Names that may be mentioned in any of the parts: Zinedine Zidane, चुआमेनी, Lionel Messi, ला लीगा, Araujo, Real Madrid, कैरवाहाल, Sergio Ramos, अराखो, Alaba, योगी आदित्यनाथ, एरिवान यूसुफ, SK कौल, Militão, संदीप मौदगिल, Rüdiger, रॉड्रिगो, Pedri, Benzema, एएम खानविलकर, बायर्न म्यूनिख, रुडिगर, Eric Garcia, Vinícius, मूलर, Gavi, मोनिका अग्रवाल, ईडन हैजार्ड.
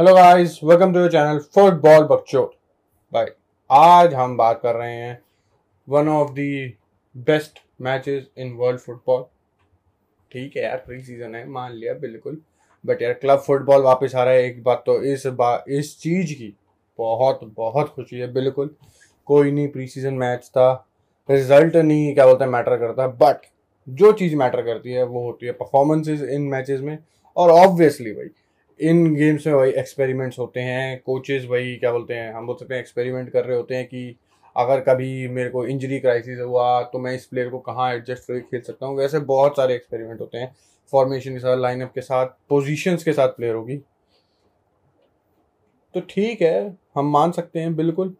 Hello guys, welcome to your channel football बकचोद। भाई आज हम बात कर रहे हैं one of the best matches in world football. ठीक है यार, प्री सीजन है मान लिया बिल्कुल, बट यार क्लब फुटबॉल वापस आ रहा है। एक बात तो इस चीज़ की बहुत खुशी है। बिल्कुल कोई नहीं, प्री सीजन मैच था, रिजल्ट नहीं क्या बोलते हैं मैटर करता, बट जो चीज़ मैटर करती है वो होती है परफॉर्मेंसेज इन मैचेस में। और ऑब्वियसली भाई इन गेम्स में वही एक्सपेरिमेंट्स होते हैं, कोचेस वही क्या बोलते हैं हम बोल सकते हैं एक्सपेरिमेंट कर रहे होते हैं कि अगर कभी मेरे को इंजरी क्राइसिस हुआ तो मैं इस प्लेयर को कहाँ एडजस्ट करके खेल सकता हूँ। वैसे बहुत सारे एक्सपेरिमेंट होते हैं, फॉर्मेशन के साथ, लाइनअप के साथ, पोजीशंस के साथ प्लेयरों की। तो ठीक है, हम मान सकते हैं बिल्कुल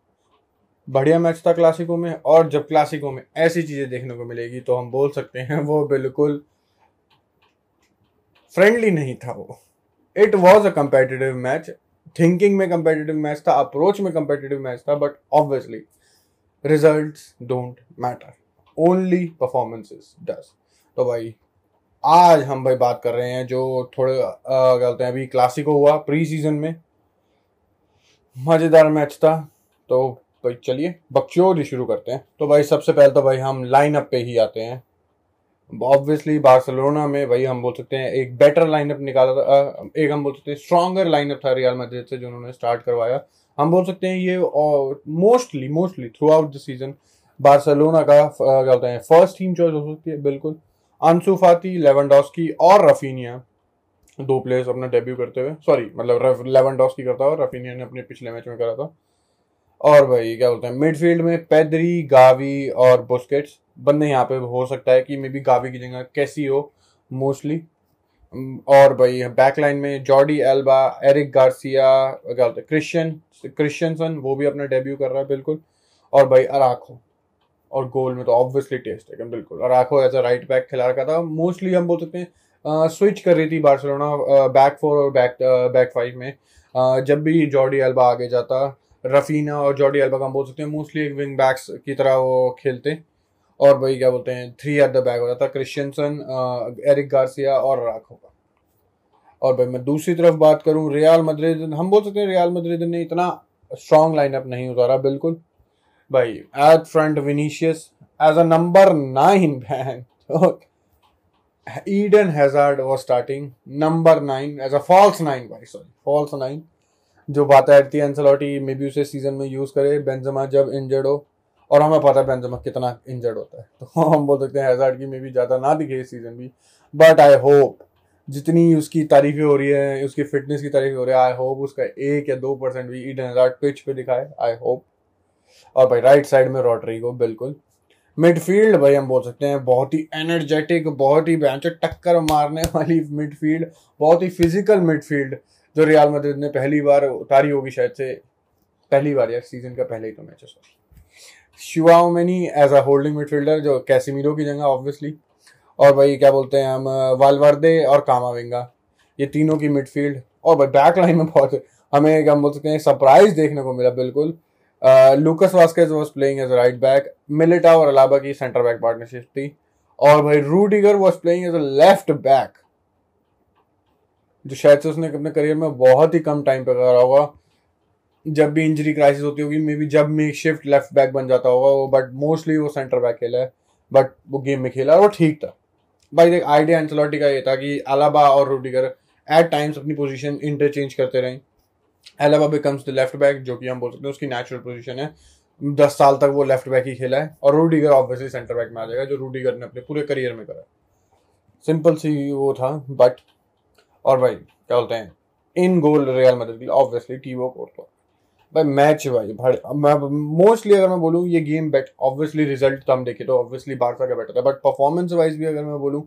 बढ़िया मैच था क्लासिको में, और जब क्लासिको में ऐसी चीज़ें देखने को मिलेगी तो हम बोल सकते हैं वो बिल्कुल फ्रेंडली नहीं था। वो it was a competitive match, thinking में कम्पेटिटिव मैच था, अप्रोच में कम्पेटिटिव मैच था, but obviously results don't matter, only performances does. तो भाई आज हम भाई बात कर रहे हैं जो थोड़े कहते हैं अभी क्लासिको हुआ प्री सीजन में, मज़ेदार मैच था। तो भाई चलिए बकचोद ही शुरू करते हैं। तो भाई सबसे पहले तो भाई हम लाइनअप पे ही आते हैं। ऑब्वियसली बार्सिलोना में भाई हम बोल सकते हैं एक बेटर लाइनअप निकाला था, एक हम बोल सकते हैं स्ट्रॉन्गर लाइनअप था रियल मैड्रिड से जो उन्होंने स्टार्ट करवाया। हम बोल सकते हैं ये mostly throughout the season Barcelona का क्या बोलते हैं फर्स्ट टीम चॉइस हो सकती है। बिल्कुल आंसू फाती, लेवेंडोस्की और रफीनिया, दो प्लेयर्स अपना डेब्यू करते हुए, सॉरी मतलब लेवेंडोस्की करता है और रफीनिया ने अपने पिछले मैच में करा था। और भाई क्या बोलते हैं मिडफील्ड में पेद्री, गावी और बुस्केट्स। बंदे यहाँ पे हो सकता है कि मे बी गावी की जगह कैसी हो मोस्टली। और भाई बैकलाइन में जॉर्डी एल्बा, एरिक गार्सिया, क्या बोलते हैं क्रिश्चनसन, वो भी अपना डेब्यू कर रहा है बिल्कुल। और भाई अराखो, और गोल में तो ऑब्वियसली टेर स्टेगन। बिल्कुल अराखो as a right back खिला रखा था मोस्टली। हम बोल सकते हैं स्विच कर रही थी बार्सिलोना बैक फोर और बैक फाइव में। जब भी जॉर्डी एल्बा आगे जाता, रफीना और जॉर्डी एल्बा का बोल सकते हैं मोस्टली एक विंग बैक्स की तरह वो खेलते। और भाई क्या बोलते हैं थ्री एट द बैक हो जाता है क्रिश्चियनसन, एरिक गार्सिया और राखो का। और भाई मैं दूसरी तरफ बात करूं रियल मैड्रिड, हम बोल सकते हैं रियल मैड्रिड ने इतना स्ट्रॉन्ग लाइनअप नहीं उतारा बिल्कुल। भाई at front Vinicius as a number 9 बैन, ईडन हैजार्ड was starting number 9 as a false 9, भाई सॉरी फॉल्स 9 जो बात आती है एंसेलोटी मे बी उसे सीजन में यूज़ करे बेंजेमा जब इंजर्ड हो, और हमें पता है बेंजेमा कितना इंजर्ड होता है। तो हम बोल सकते हैं हैजार्ड की मे बी ज़्यादा ना दिखे इस सीज़न भी, बट आई होप जितनी उसकी तारीफें हो रही है, उसकी फिटनेस की तारीफें हो रही है, आई होप उसका 1 या 2% भी ईडन हैजार्ड पिच पे दिखाए, आई होप। और भाई राइट साइड में रॉड्रिगो बिल्कुल। मिडफील्ड भाई हम बोल सकते हैं बहुत ही एनर्जेटिक, बहुत ही बेंच टक्कर मारने वाली मिडफील्ड, बहुत ही फिजिकल मिडफील्ड जो रियल मैड्रिड ने पहली बार उतारी होगी शायद से, पहली बार यार सीजन का पहले ही तो मैच है sorry. चुआमेनी as a holding midfielder जो कैसिमिरो की जगह ऑब्वियसली। और भाई क्या बोलते हैं हम वालवर्दे और कामाविंगा, ये तीनों की मिडफील्ड। और भाई बैक लाइन में बहुत हमें क्या बोल सकते हैं सरप्राइज देखने को मिला बिल्कुल। Lucas Vazquez was playing as a right back, Militao और अलाबा की सेंटर बैक पार्टनरशिप थी। और भाई Rudiger was playing as a left back जो शायद से उसने अपने करियर में बहुत ही कम टाइम पे करा होगा। जब भी इंजरी क्राइसिस होती होगी मे बी जब मेक शिफ्ट लेफ्ट बैक बन जाता होगा वो, बट मोस्टली वो सेंटर बैक खेला है, बट वो गेम में खेला और वो ठीक था। भाई देख आइडिया एंसेलोटी का ये था कि अलाबा और रुडिगर एट टाइम्स अपनी पोजीशन इंटरचेंज करते रहें। Alaba becomes the left back जो कि हम बोल सकते हैं उसकी नेचुरल पोजीशन है, 10 साल तक वो लेफ्ट बैक ही खेला है। और रुडिगर ऑब्वियसली सेंटर बैक में आ जाएगा जो रुडिगर ने अपने पूरे करियर में करा, सिंपल सी वो था। बट और भाई क्या बोलते हैं इन गोल रियल मैड्रिड की ऑब्वियसली टीबो कोर्टवा। भाई मैच भाई मैं मोस्टली अगर मैं बोलूँ ये गेम बेट ऑब्वियसली रिजल्ट तो हम देखे तो ऑब्वियसली बार्सा का बेटर था, बट परफॉर्मेंस वाइज भी अगर मैं बोलूँ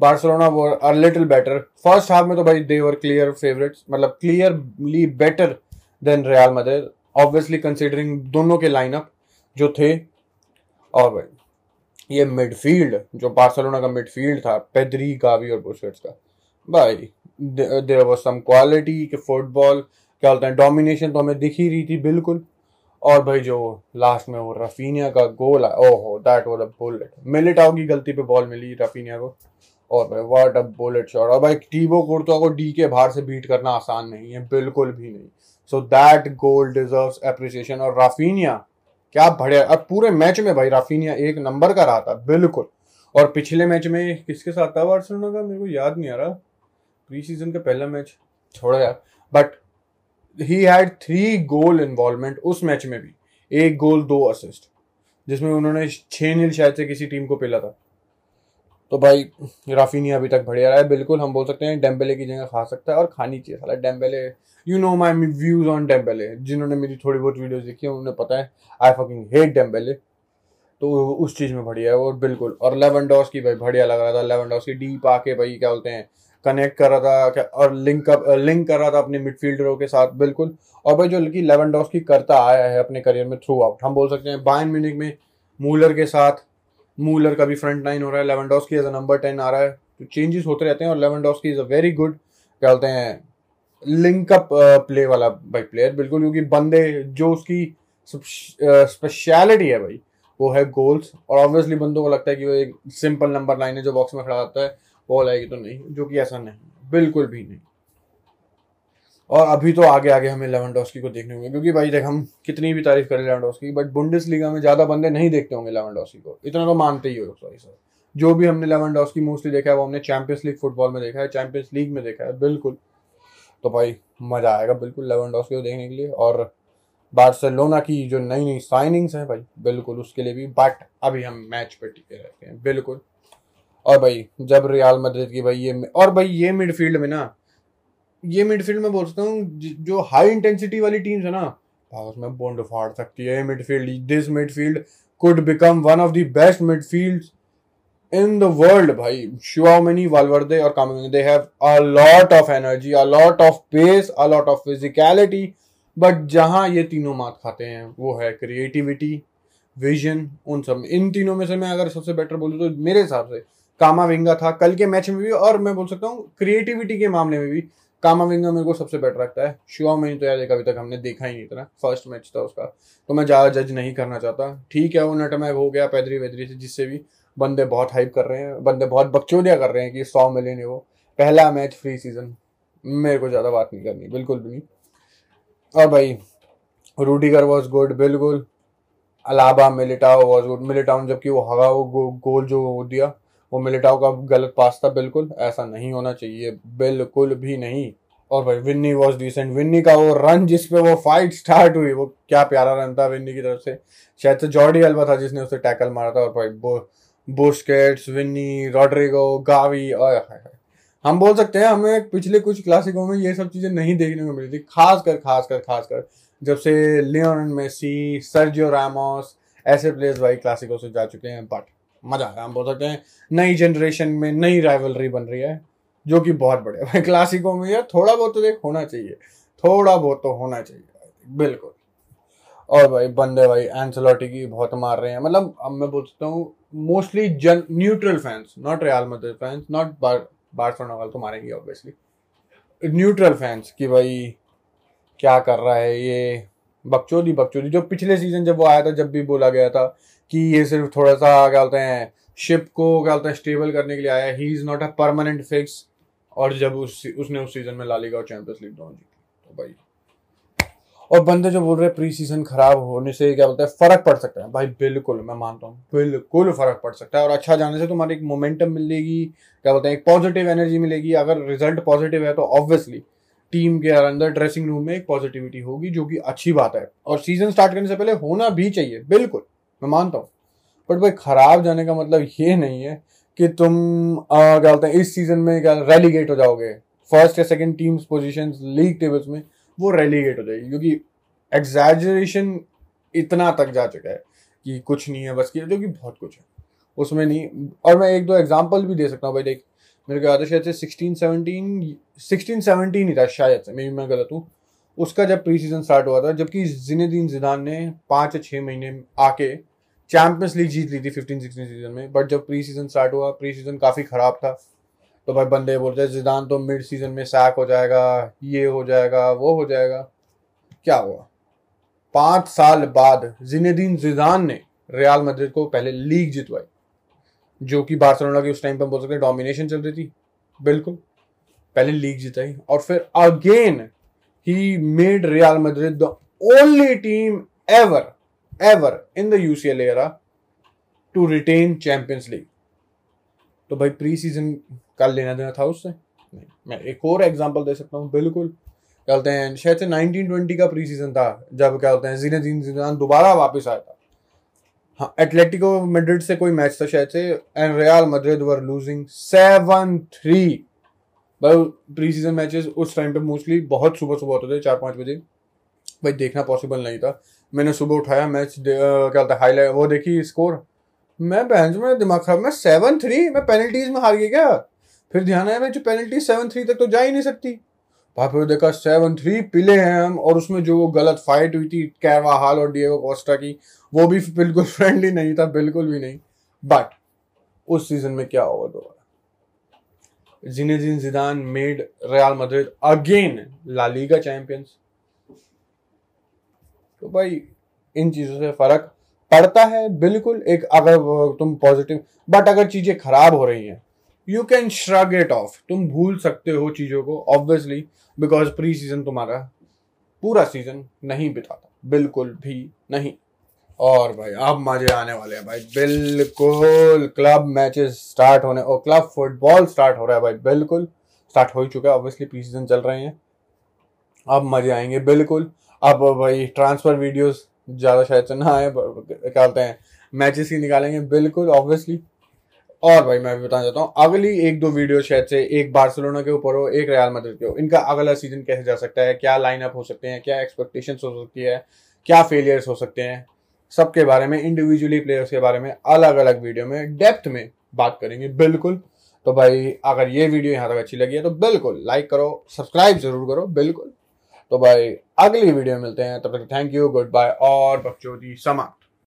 Barcelona were a little better. First half में तो भाई दे वर क्लियर फेवरेट्स, मतलब clearly better than Real Madrid obviously considering दोनों के लाइनअप जो थे। और भाई ये मिडफील्ड जो बार्सिलोना का मिडफील्ड था पेद्री, गावी और बुस्केट्स का, भाई देयर वाज सम क्वालिटी के फुटबॉल क्या बोलते हैं डोमिनेशन तो हमें दिख ही रही थी बिल्कुल। और भाई जो लास्ट में वो रफीनिया का गोल है, ओहो that was a bullet. Militao की गलती पे बॉल मिली रफीनिया को और भाई व्हाट अ बुलेट शॉट। और भाई टीबो कुर्तवा को डी के बाहर से बीट करना आसान नहीं है, बिल्कुल भी नहीं। So that goal deserves appreciation. और राफिनिया क्या बढ़िया, अब पूरे मैच में भाई राफिनिया एक नंबर का रहा था बिल्कुल। और पिछले मैच में किसके साथ था बार्सिलोना का, मेरे को याद नहीं आ रहा, प्री सीजन का पहला मैच, छोड़ा यार। But he had 3 goal involvement उस मैच में भी, 1 गोल 2 असिस्ट, जिसमें उन्होंने 6 नील शायद से किसी टीम को पिला था। तो भाई राफिनिया अभी तक बढ़िया रहा है बिल्कुल। हम बोल सकते हैं डेम्बेले की जगह खा सकता है और खानी चाहिए साला Dembele. You know my views on Dembele, जिन्होंने मेरी थोड़ी बहुत वीडियोस देखी है उन्हें पता है आई फकिंग हेट डेम्बेले। तो उस चीज़ में बढ़िया है वो बिल्कुल। और लेवेंडोस्की भाई बढ़िया लग रहा था, लेवेंडोस्की डीप आके भाई क्या बोलते हैं कनेक्ट कर रहा था क्या, और लिंक कर रहा था अपने मिडफील्डरों के साथ बिल्कुल। और भाई जो कि लेवेंडोस्की करता आया है अपने करियर में थ्रू आउट, हम बोल सकते हैं बायर्न म्यूनिख में मूलर के साथ, मूलर का भी फ्रंट 9 हो रहा है, लेवेंडोस्की एज अ नंबर 10 आ रहा है, तो चेंजेस होते रहते हैं। और Lewandowski is a very good क्या बोलते हैं लिंकअप प्ले वाला भाई प्लेयर बिल्कुल, क्योंकि बंदे जो उसकी स्पेशलिटी है भाई वो है गोल्स। और ऑब्वियसली बंदों को लगता है कि वो एक सिंपल नंबर 9 है जो बॉक्स में खड़ा रहता है, बॉल आएगी तो नहीं, जो कि ऐसा नहीं, बिल्कुल भी नहीं। और अभी तो आगे आगे हमें लेवेंडोस्की को देखने होंगे, क्योंकि भाई देख हम कितनी भी तारीफ करें लेवेंडोस्की की, बट बुंडेसलीगा में ज़्यादा बंदे नहीं देखते होंगे लेवेंडोस्की को, इतना तो मानते ही हो। सॉरी सर, जो भी हमने लेवेंडोस्की मोस्टली देखा है वो हमने चैंपियंस लीग फुटबॉल में देखा है, चैंपियंस लीग में देखा है बिल्कुल। तो भाई मज़ा आएगा बिल्कुल लेवेंडोस्की को देखने के लिए। और बार्सिलोना की जो नई नई साइनिंग्स हैं भाई बिल्कुल उसके लिए भी, बट अभी हम मैच पर टिके रहते हैं बिल्कुल। और भाई जब रियाल मैड्रिड की भाई ये, और भाई ये मिडफील्ड में ना, ये मिडफील्ड में बोल सकता हूँ जो हाई इंटेंसिटी वाली टीम्स है ना उसमें बॉन्ड फाड़ सकती है midfield. This midfield could become one of the best midfields in the world भाई। च्वाउमेनी, वालवर्दे और Camavinga, they have a lot of energy, a lot of pace, a lot of physicality. But जहाँ ये तीनों मात खाते हैं वो है क्रिएटिविटी, विजन, उन सब। इन तीनों में से मैं अगर सबसे बेटर बोलूँ तो मेरे हिसाब से कामाविंगा था कल के मैच में भी, और मैं बोल सकता हूँ क्रिएटिविटी के मामले में भी कामाविंगा मेरे को सबसे बेटर लगता है। चुआमेनी तो यार एक अभी तक हमने देखा ही नहीं इतना, फर्स्ट मैच था उसका तो मैं ज़्यादा जज नहीं करना चाहता। ठीक है वो नटमैग हो गया पैदरी वैदरी से, जिससे भी बंदे बहुत हाइप कर रहे हैं, बंदे बहुत बकचोदिया कर रहे हैं कि 100 मिलियन है वो, पहला मैच फ्री सीजन, मेरे को ज़्यादा बात नहीं करनी बिल्कुल भी नहीं। और भाई रूडिगर वॉज गुड बिल्कुल, Alaba, Militao was good. Militao जबकि वो हवा वो गोल जो दिया वो मिलिटाओ का गलत पास था बिल्कुल, ऐसा नहीं होना चाहिए बिल्कुल भी नहीं। और भाई विन्नी वॉज डिसेंट, विन्नी का वो रन जिस पे वो फाइट स्टार्ट हुई, वो क्या प्यारा रन था विन्नी की तरफ से, शायद से जॉर्डी अल्बा था जिसने उसे टैकल मारा था। और भाई बुस्केट्स, विन्नी, रॉड्रिगो, गावी, और हम बोल सकते हैं हमें पिछले कुछ क्लासिकों में ये सब चीज़ें नहीं देखने को मिली थी, खासकर जब से लियोनेल मेसी, सर्जियो रामोस, ऐसे प्लेयर्स भाई क्लासिकों से जा चुके हैं। बट मजा आया, हम बोल सकते हैं नई जनरेशन में नई राइवलरी बन रही है, जो कि बहुत बढ़िया भाई। क्लासिकों में यार थोड़ा बहुत तो देख होना चाहिए, थोड़ा बहुत तो होना चाहिए बिल्कुल। और भाई बंदे भाई एंसेलोटी की बहुत मार रहे हैं, मतलब अब मैं बोल सकता हूँ मोस्टली जन neutral fans, not Real Madrid fans, not Barcelona वाले तो मारेंगे ऑब्वियसली, न्यूट्रल फैंस कि भाई क्या कर रहा है ये बकचोदी। जो पिछले सीजन जब वो आया था जब भी बोला गया था कि ये सिर्फ थोड़ा सा क्या बोलते हैं शिप को क्या बोलते हैं स्टेबल करने के लिए आया, he is not a permanent fix. और जब उसने उस सीजन में ला लीगा और चैंपियंस लीग दोनों जीती। तो भाई और बंदे जो बोल रहे हैं प्री सीजन खराब होने से क्या बोलते हैं फ़र्क पड़ सकता है, भाई बिल्कुल मैं मानता हूँ बिल्कुल फ़र्क पड़ सकता है। और अच्छा जाने से तुम्हारी एक मोमेंटम मिलेगी, क्या बोलते हैं एक पॉजिटिव एनर्जी मिलेगी। अगर रिजल्ट पॉजिटिव है तो ऑब्वियसली टीम के अंदर ड्रेसिंग रूम में एक पॉजिटिविटी होगी, जो कि अच्छी बात है और सीजन स्टार्ट करने से पहले होना भी चाहिए बिल्कुल, मैं मानता हूँ। बट भाई ख़राब जाने का मतलब ये नहीं है कि तुम क्या बोलते हैं इस सीज़न में क्या रेलीगेट हो जाओगे, फर्स्ट या second teams positions league tables में वो रेलीगेट हो जाएगी, क्योंकि एग्जैजरेशन इतना तक जा चुका है कि कुछ नहीं है बस की, जो कि बहुत कुछ है उसमें नहीं। और मैं 1-2 एग्जाम्पल भी दे सकता हूँ भाई। देख मेरे को याद है शायद से 16-17 ही था शायद से, मे भी मैं गलत हूँ, उसका जब प्री सीजन स्टार्ट हुआ था, जबकि जिनेदीन जिदान ने 5 या 6 महीने आके चैंपियंस लीग जीत ली थी 15-16 सीजन में। बट जब प्री सीजन स्टार्ट हुआ, प्री सीजन काफ़ी ख़राब था, तो भाई बंदे बोलते हैं जिदान तो मिड सीजन में सैक हो जाएगा, ये हो जाएगा, वो हो जाएगा। क्या हुआ, 5 साल बाद जिनेदीन जिदान ने रियल मैड्रिड को पहले लीग जितवाई, जो कि बार्सिलोना के उस टाइम पर बोल सकते हैं डोमिनेशन चल रही थी, बिल्कुल पहले लीग जिताई और फिर again he made Real Madrid the only team ever in the UCL era to retain Champions League. तो भाई प्री सीजन का लेना देना था उससे नहीं। मैं एक और एग्जांपल दे सकता हूँ, बिल्कुल क्या बोलते हैं शायद से 1920 का प्री सीजन था जब क्या बोलते हैं ज़ीनेदीन ज़िदान दोबारा वापस आया था। हाँ, एटलेटिको मैड्रिड से कोई मैच था शायद से and Real Madrid were losing 7-3। भाई प्री सीजन मैचेस उस टाइम पे मोस्टली बहुत सुबह होते थे 4-5 बजे, भाई देखना पॉसिबल नहीं था। मैंने सुबह उठाया मैच क्या बोलता है हाईलाइट वो देखी स्कोर, मैं बहन में दिमाग खराब, मैं 7-3 मैं पेनल्टीज में हार गया क्या? फिर ध्यान आया मैं जो पेनल्टी 7-3 तक तो जा ही नहीं सकती, फिर देखा 7-3 पिले हैं हम। और उसमें जो वो गलत फाइट हुई थी कैरवाहाल और डिएगो कोस्टा की, वो भी बिल्कुल फ्रेंडली नहीं था, बिल्कुल भी नहीं। बट उस सीजन में क्या हुआ दोबारा, Zinedine Zidane made Real Madrid again ला लीगा champions. तो भाई इन चीजों से फर्क पड़ता है बिल्कुल, एक अगर तुम पॉजिटिव, बट अगर चीजें खराब हो रही हैं you can shrug it off, तुम भूल सकते हो चीज़ों को ऑब्वियसली, बिकॉज प्री सीजन तुम्हारा पूरा सीजन नहीं बिताता, बिल्कुल भी नहीं। और भाई अब मजे आने वाले हैं भाई, बिल्कुल क्लब मैचेस स्टार्ट होने और क्लब फुटबॉल स्टार्ट हो रहा है भाई, बिल्कुल स्टार्ट हो ही चुका है ऑब्वियसली, प्री सीजन चल रहे हैं, अब मजे आएंगे बिल्कुल। अब भाई ट्रांसफर वीडियोस ज़्यादा शायद से ना आए, क्या बोलते हैं मैचेस ही निकालेंगे बिल्कुल ऑब्वियसली। और भाई मैं भी बताना चाहता हूँ अगली 1-2 वीडियो शायद से एक बार्सिलोना के ऊपर हो, एक रियल मैड्रिड के हो, इनका अगला सीजन कैसे जा सकता है, क्या लाइनअप हो सकते हैं, क्या एक्सपेक्टेशंस हो सकती है, क्या फेलियर्स हो सकते हैं, सबके बारे में इंडिविजुअली प्लेयर्स के बारे में अलग अलग वीडियो में डेप्थ में बात करेंगे बिल्कुल। तो भाई अगर ये वीडियो यहाँ तक अच्छी लगी है तो बिल्कुल लाइक करो, सब्सक्राइब जरूर करो बिल्कुल। तो भाई अगली वीडियो में मिलते हैं, तब तक थैंक यू, गुड बाय और बकचोदी समाप्त।